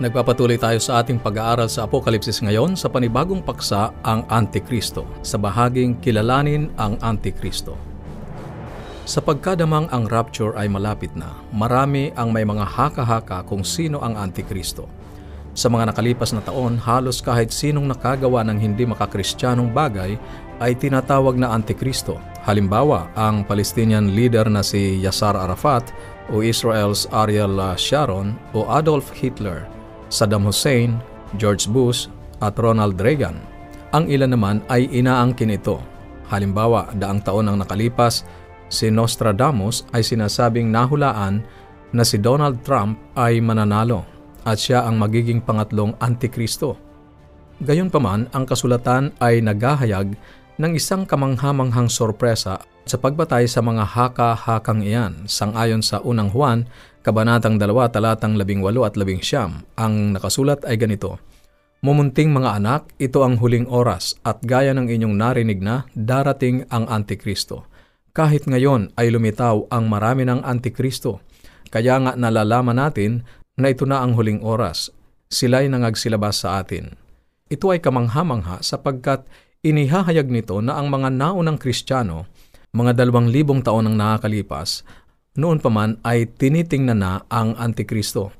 Nagpapatuloy tayo sa ating pag-aaral sa Apokalipsis ngayon sa panibagong paksa, ang Antikristo, sa bahaging kilalanin ang Antikristo. Sa pagkadamang ang rapture ay malapit na, marami ang may mga haka-haka kung sino ang Antikristo. Sa mga nakalipas na taon, halos kahit sinong nakagawa ng hindi makakristyanong bagay ay tinatawag na Antikristo. Halimbawa, ang Palestinian leader na si Yasser Arafat o Israel's Ariel Sharon o Adolf Hitler, Saddam Hussein, George Bush at Ronald Reagan. Ang ilan naman ay inaangkin ito. Halimbawa, daang taon ang nakalipas, si Nostradamus ay sinasabing nahulaan na si Donald Trump ay mananalo at siya ang magiging pangatlong Antikristo. Gayunpaman, ang kasulatan ay naghahayag ng isang kamanghamanghang sorpresa sa pagbatay sa mga haka-hakang iyan. Sangayon sa unang Juan, kabanatang 2, talatang 18 at 19, ang nakasulat ay ganito: "Mumunting mga anak, ito ang huling oras, at gaya ng inyong narinig na, darating ang Antikristo. Kahit ngayon ay lumitaw ang marami ng Antikristo, kaya nga nalalaman natin na ito na ang huling oras. Sila'y nangagsilabas sa atin." Ito ay kamanghamangha sapagkat inihahayag nito na ang mga naunang Kristiyano, mga 2,000 taon ang nakakalipas, noon pa man ay tinitingnan na ang Antikristo.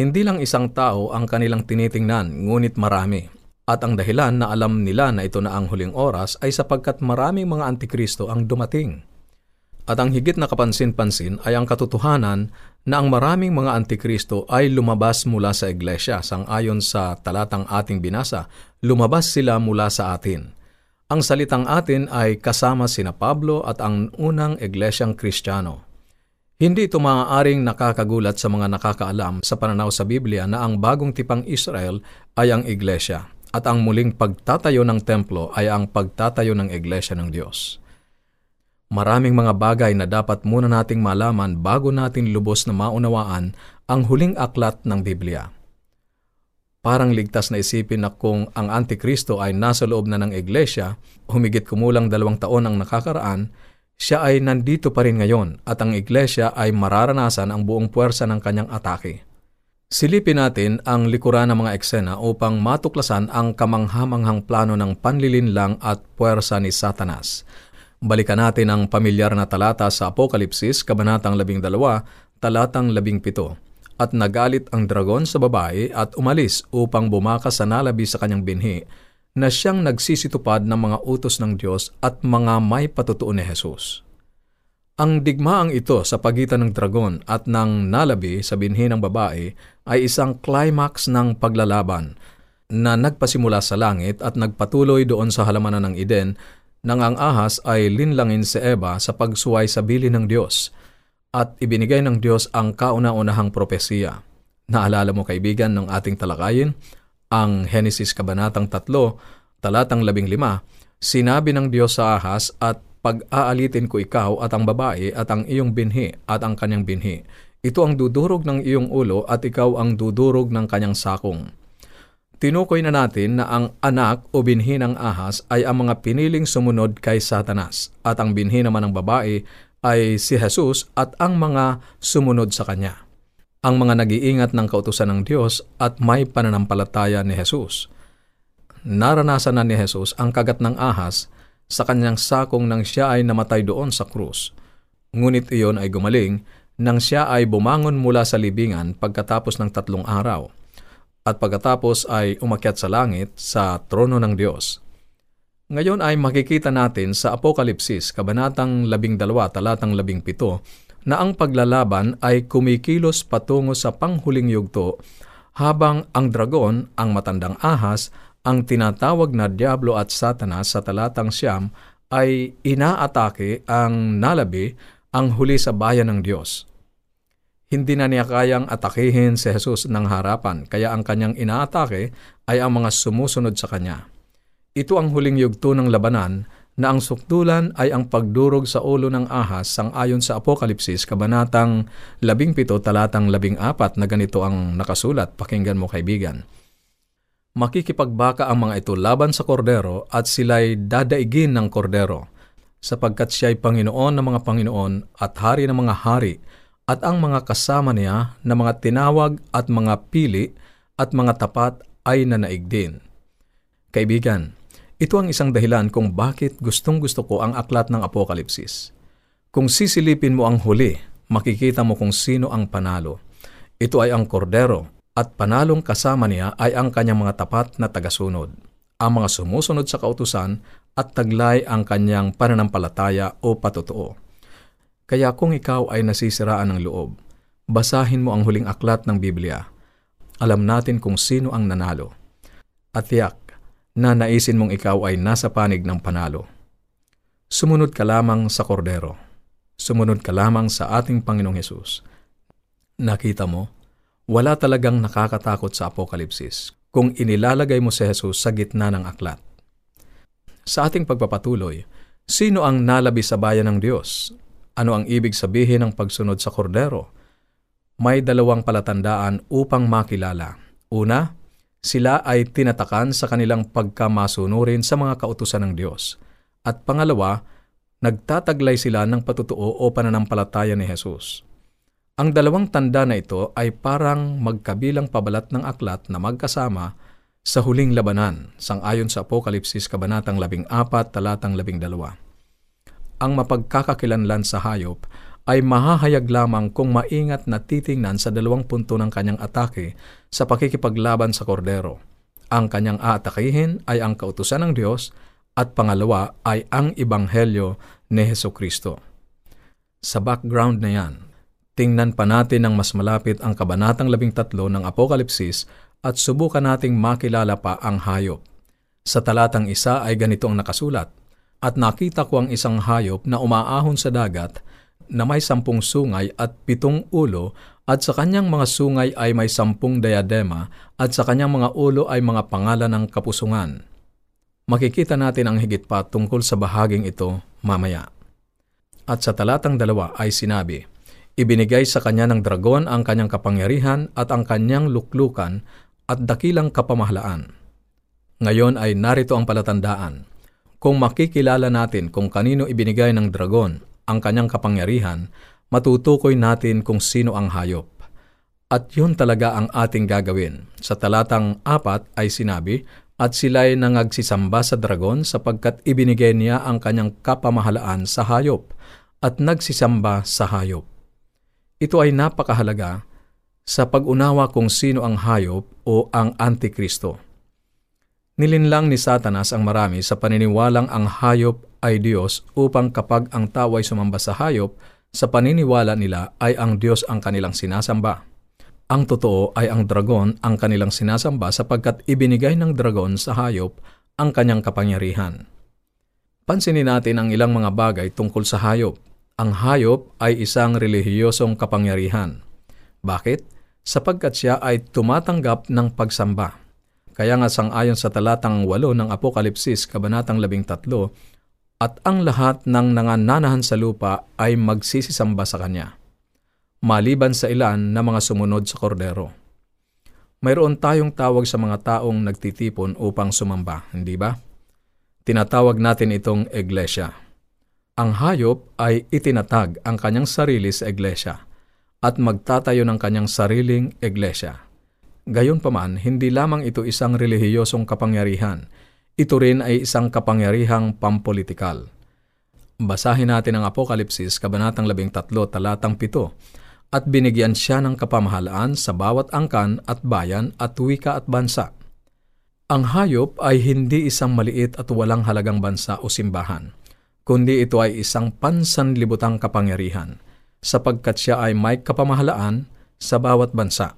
Hindi lang isang tao ang kanilang tinitingnan, ngunit marami. At ang dahilan na alam nila na ito na ang huling oras ay sapagkat maraming mga Antikristo ang dumating. At ang higit na kapansin-pansin ay ang katotohanan na ang maraming mga Antikristo ay lumabas mula sa Iglesia. Sangayon sa talatang ating binasa, lumabas sila mula sa atin. Ang salitang atin ay kasama sina Pablo at ang unang Iglesyang Kristiyano. Hindi ito maaaring nakakagulat sa mga nakakaalam sa pananaw sa Biblia na ang bagong tipang Israel ay ang Iglesia at ang muling pagtatayo ng templo ay ang pagtatayo ng Iglesia ng Diyos. Maraming mga bagay na dapat muna nating malaman bago natin lubos na maunawaan ang huling aklat ng Biblia. Parang ligtas na isipin na kung ang Antikristo ay nasa loob na ng Iglesia, humigit kumulang 2 taon ang nakakaraan, siya ay nandito pa rin ngayon at ang Iglesia ay mararanasan ang buong puwersa ng kanyang atake. Silipin natin ang likuran ng mga eksena upang matuklasan ang kamanghamanghang plano ng panlilinlang at puwersa ni Satanas. Balikan natin ang pamilyar na talata sa Apokalipsis, kabanatang 12, talatang 17. "At nagalit ang dragon sa babae at umalis upang bumakas sa nalabi sa kanyang binhi, na siyang nagsisitupad ng mga utos ng Diyos at mga may patutuon ni Jesus." Ang digmaang ito sa pagitan ng dragon at ng nalabi sa binhi ng babae ay isang climax ng paglalaban na nagpasimula sa langit at nagpatuloy doon sa halamanan ng Eden nang ang ahas ay linlangin si Eva sa pagsuway sa bili ng Diyos at ibinigay ng Diyos ang kauna-unahang propesiya. Naalala mo, kaibigan, ng ating talakayin ang Henesis kabanatang 3, talatang 15, "Sinabi ng Diyos sa ahas, at pag-aalitin ko ikaw at ang babae at ang iyong binhi at ang kanyang binhi. Ito ang dudurog ng iyong ulo at ikaw ang dudurog ng kanyang sakong." Tinukoy na natin na ang anak o binhi ng ahas ay ang mga piniling sumunod kay Satanas at ang binhi naman ng babae ay si Jesus at ang mga sumunod sa kanya, ang mga nag-iingat ng kautusan ng Diyos at may pananampalataya ni Jesus. Naranasan na ni Jesus ang kagat ng ahas sa kanyang sakong nang siya ay namatay doon sa krus. Ngunit iyon ay gumaling nang siya ay bumangon mula sa libingan pagkatapos ng 3 araw. At pagkatapos ay umakyat sa langit sa trono ng Diyos. Ngayon ay makikita natin sa Apokalipsis, kabanatang 12, talatang 17, na ang paglalaban ay kumikilos patungo sa panghuling yugto habang ang dragon, ang matandang ahas, ang tinatawag na Diablo at Satanas sa talatang 9 ay inaatake ang nalabi, ang huli sa bayan ng Diyos. Hindi na niya kayang atakihin si Jesus ng harapan, kaya ang kanyang inaatake ay ang mga sumusunod sa kanya. Ito ang huling yugto ng labanan na ang sukdulan ay ang pagdurog sa ulo ng ahas, sangayon sa Apokalipsis, kabanatang 17, talatang 14 na ganito ang nakasulat. Pakinggan mo, kaibigan. "Makikipagbaka ang mga ito laban sa kordero at sila'y dadaigin ng kordero, sapagkat siya'y Panginoon ng mga Panginoon at Hari ng mga Hari, at ang mga kasama niya na mga tinawag at mga pili at mga tapat ay nanaig din. Kaibigan, ito ang isang dahilan kung bakit gustong-gusto ko ang aklat ng Apokalipsis. Kung sisilipin mo ang huli, makikita mo kung sino ang panalo. Ito ay ang kordero, at panalong kasama niya ay ang kanyang mga tapat na tagasunod, ang mga sumusunod sa kautusan at taglay ang kanyang pananampalataya o patotoo. Kaya kung ikaw ay nasisiraan ng loob, basahin mo ang huling aklat ng Biblia. Alam natin kung sino ang nanalo. At tiyak na naisin mong ikaw ay nasa panig ng panalo. Sumunod ka lamang sa kordero. Sumunod ka lamang sa ating Panginoong Hesus. Nakita mo, wala talagang nakakatakot sa Apokalipsis kung inilalagay mo si Hesus sa gitna ng aklat. Sa ating pagpapatuloy, sino ang nalabi sa bayan ng Diyos? Ano ang ibig sabihin ng pagsunod sa kordero? May dalawang palatandaan upang makilala. Una, sila ay tinatakan sa kanilang pagkamasunurin sa mga kautusan ng Diyos. At pangalawa, nagtataglay sila ng patotoo o pananampalataya ni Jesus. Ang dalawang tanda na ito ay parang magkabilang pabalat ng aklat na magkasama sa huling labanan, sangayon sa Apokalipsis Kabanatang 14, Talatang 12. Ang mapagkakakilanlan sa hayop ay mahahayag lamang kung maingat na titingnan sa dalawang punto ng kanyang atake sa pakikipaglaban sa kordero. Ang kanyang aatakihin ay ang kautusan ng Diyos, at pangalawa ay ang Ebanghelyo ni Hesukristo. Sa background na yan, tingnan pa natin ng mas malapit ang Kabanatang 13 ng Apokalipsis at subukan nating makilala pa ang hayop. Sa talatang 1 ay ganito ang nakasulat, at nakita ko ang isang hayop na umaahon sa dagat na may 10 sungay at 7 ulo, at sa kanyang mga sungay ay may 10 diadema, at sa kanyang mga ulo ay mga pangalan ng kapusungan. Makikita natin ang higit pa tungkol sa bahaging ito mamaya. At sa talatang 2 ay sinabi, ibinigay sa kanya ng dragon ang kanyang kapangyarihan at ang kanyang luklukan at dakilang kapamahalaan. Ngayon ay narito ang palatandaan. Kung makikilala natin kung kanino ibinigay ng dragon ang kanyang kapangyarihan, matutukoy natin kung sino ang hayop. At yun talaga ang ating gagawin. Sa talatang 4 ay sinabi, at sila'y nangagsisamba sa dragon sapagkat ibinigay niya ang kanyang kapamahalaan sa hayop at nagsisamba sa hayop. Ito ay napakahalaga sa pag-unawa kung sino ang hayop o ang Antikristo. Nilinlang ni Satanas ang marami sa paniniwalang ang hayop ay Diyos upang kapag ang tao ay sumamba sa hayop, sa paniniwala nila ay ang Diyos ang kanilang sinasamba. Ang totoo ay ang dragon ang kanilang sinasamba sapagkat ibinigay ng dragon sa hayop ang kanyang kapangyarihan. Pansinin natin ang ilang mga bagay tungkol sa hayop. Ang hayop ay isang relihiyosong kapangyarihan. Bakit? Sapagkat siya ay tumatanggap ng pagsamba. Kaya nga sangayon sa talatang 8 ng Apokalipsis, Kabanatang 13, at ang lahat ng nangananahan sa lupa ay magsisisamba sa kanya, maliban sa ilan na mga sumunod sa kordero. Mayroon tayong tawag sa mga taong nagtitipon upang sumamba, hindi ba? Tinatawag natin itong iglesia. Ang hayop ay itinatag ang kanyang sarili sa iglesia at magtatayo ng kanyang sariling iglesia. Gayunpaman, hindi lamang ito isang relihiyosong kapangyarihan. Ito rin ay isang kapangyarihang pampolitikal. Basahin natin ang Apokalipsis, Kabanatang 13, Talatang 7. At binigyan siya ng kapamahalaan sa bawat angkan at bayan at wika at bansa. Ang hayop ay hindi isang maliit at walang halagang bansa o simbahan, kundi ito ay isang pansanlibutang kapangyarihan, sapagkat siya ay may kapamahalaan sa bawat bansa.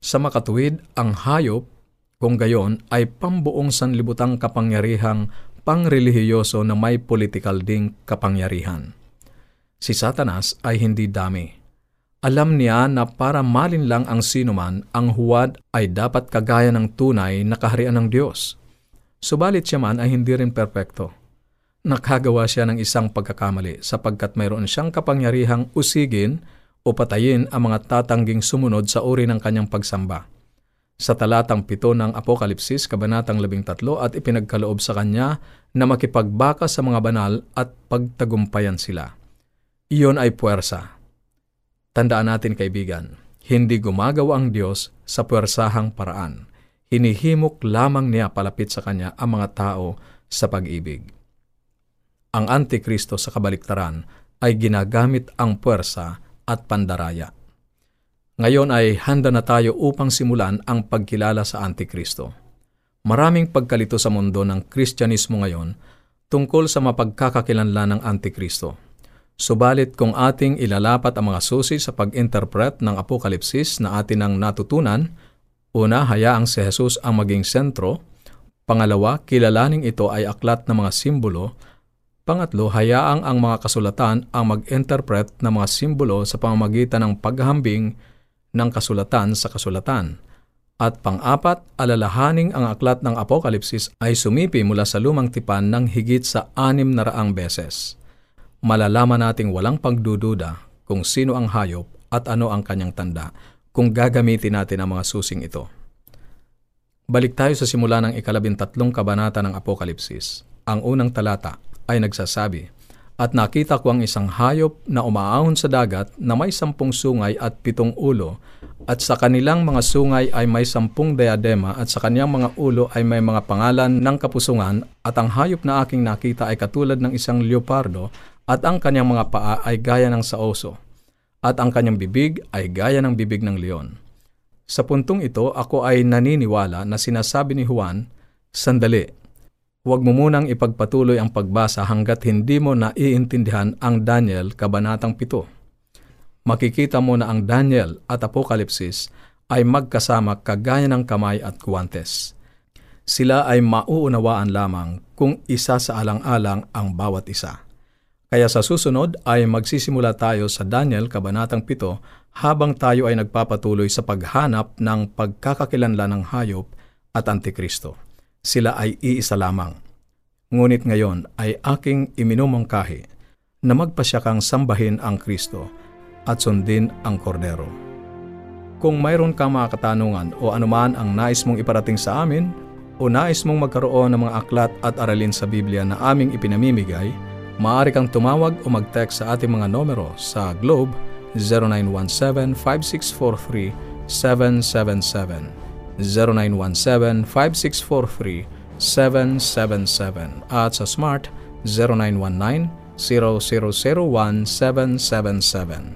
Sa makatuwid, ang hayop, kung gayon, ay pambuong sanlibutang kapangyarihang pangrelihiyoso na may politikal ding kapangyarihan. Si Satanas ay hindi dami. Alam niya na para malinlang ang sinuman, ang huwad ay dapat kagaya ng tunay na kaharian ng Diyos. Subalit siya man ay hindi rin perpekto. Nakagawa siya ng isang pagkakamali sapagkat mayroon siyang kapangyarihang usigin o patayin ang mga tatangging sumunod sa uri ng kanyang pagsamba. Sa talatang 7 ng Apokalipsis, Kabanatang 13, at ipinagkaloob sa kanya na makipagbaka sa mga banal at pagtagumpayan sila. Iyon ay puwersa. Tandaan natin, kaibigan, Hindi gumagawa ang Diyos sa puwersahang paraan. Hinihimok lamang niya palapit sa kanya ang mga tao sa pag-ibig. Ang Antikristo sa kabaliktaran ay ginagamit ang puwersa at pandaraya. Ngayon ay handa na tayo upang simulan ang pagkilala sa Antikristo. Maraming pagkalito sa mundo ng Kristyanismo ngayon tungkol sa mapagkakakilanlan ng Antikristo. Subalit kung ating ilalapat ang mga susi sa pag-interpret ng Apokalipsis na atin ang natutunan, una, hayaang si Jesus ang maging sentro. Pangalawa, kilalaning ito ay aklat ng mga simbolo. Pangatlo, hayaang ang mga kasulatan ang mag-interpret ng mga simbolo sa pamamagitan ng paghahambing ng kasulatan sa kasulatan. At pang-apat, alalahaning ang aklat ng Apokalipsis ay sumipi mula sa lumang tipan ng higit sa 600 beses. Malalaman nating walang pagdududa kung sino ang hayop at ano ang kanyang tanda kung gagamitin natin ang mga susing ito. Balik tayo sa simula ng 13 kabanata ng Apokalipsis. Ang unang talata ay nagsasabi, "At nakita ko ang isang hayop na umaahon sa dagat na may 10 sungay at 7 ulo, at sa kanilang mga sungay ay may 10 diadema, at sa kaniyang mga ulo ay may mga pangalan ng kapusungan, at ang hayop na aking nakita ay katulad ng isang leopardo, at ang kaniyang mga paa ay gaya ng sa oso, at ang kaniyang bibig ay gaya ng bibig ng leon." Sa puntong ito, ako ay naniniwala na sinasabi ni Juan, "Sandali, huwag mo munang ipagpatuloy ang pagbasa hanggat hindi mo naiintindihan ang Daniel kabanatang 7. Makikita mo na ang Daniel at Apokalipsis ay magkasama kagaya ng kamay at guwantes. Sila ay mauunawaan lamang kung isa sa alang-alang ang bawat isa." Kaya sa susunod ay magsisimula tayo sa Daniel kabanatang 7 habang tayo ay nagpapatuloy sa paghanap ng pagkakakilanlan ng hayop at Antikristo. Sila ay iisa lamang. Ngunit ngayon ay aking iminumungkahi na magpasya kang sambahin ang Kristo at sundin ang Kordero. Kung mayroon kang mga katanungan o anuman ang nais mong iparating sa amin o nais mong magkaroon ng mga aklat at aralin sa Biblia na aming ipinamimigay, maaari kang tumawag o mag-text sa ating mga numero sa Globe 0917-5643-777, 0917-5643-777, at sa Smart 0919-0001-777,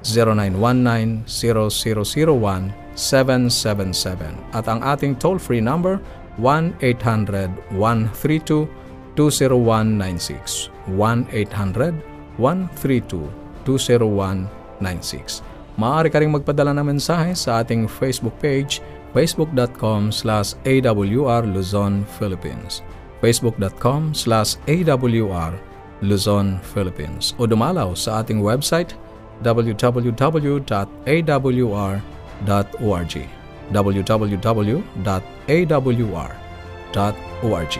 0919-0001-777, at ang ating toll-free number 1-800-132-20196, 1-800-132-20196. Maaari ka rin magpadala ng mensahe sa ating Facebook page, facebook.com/awr Luzon, Philippines, facebook.com/awr Luzon, Philippines, o dumalaw sa ating website www.awr.org, www.awr.org.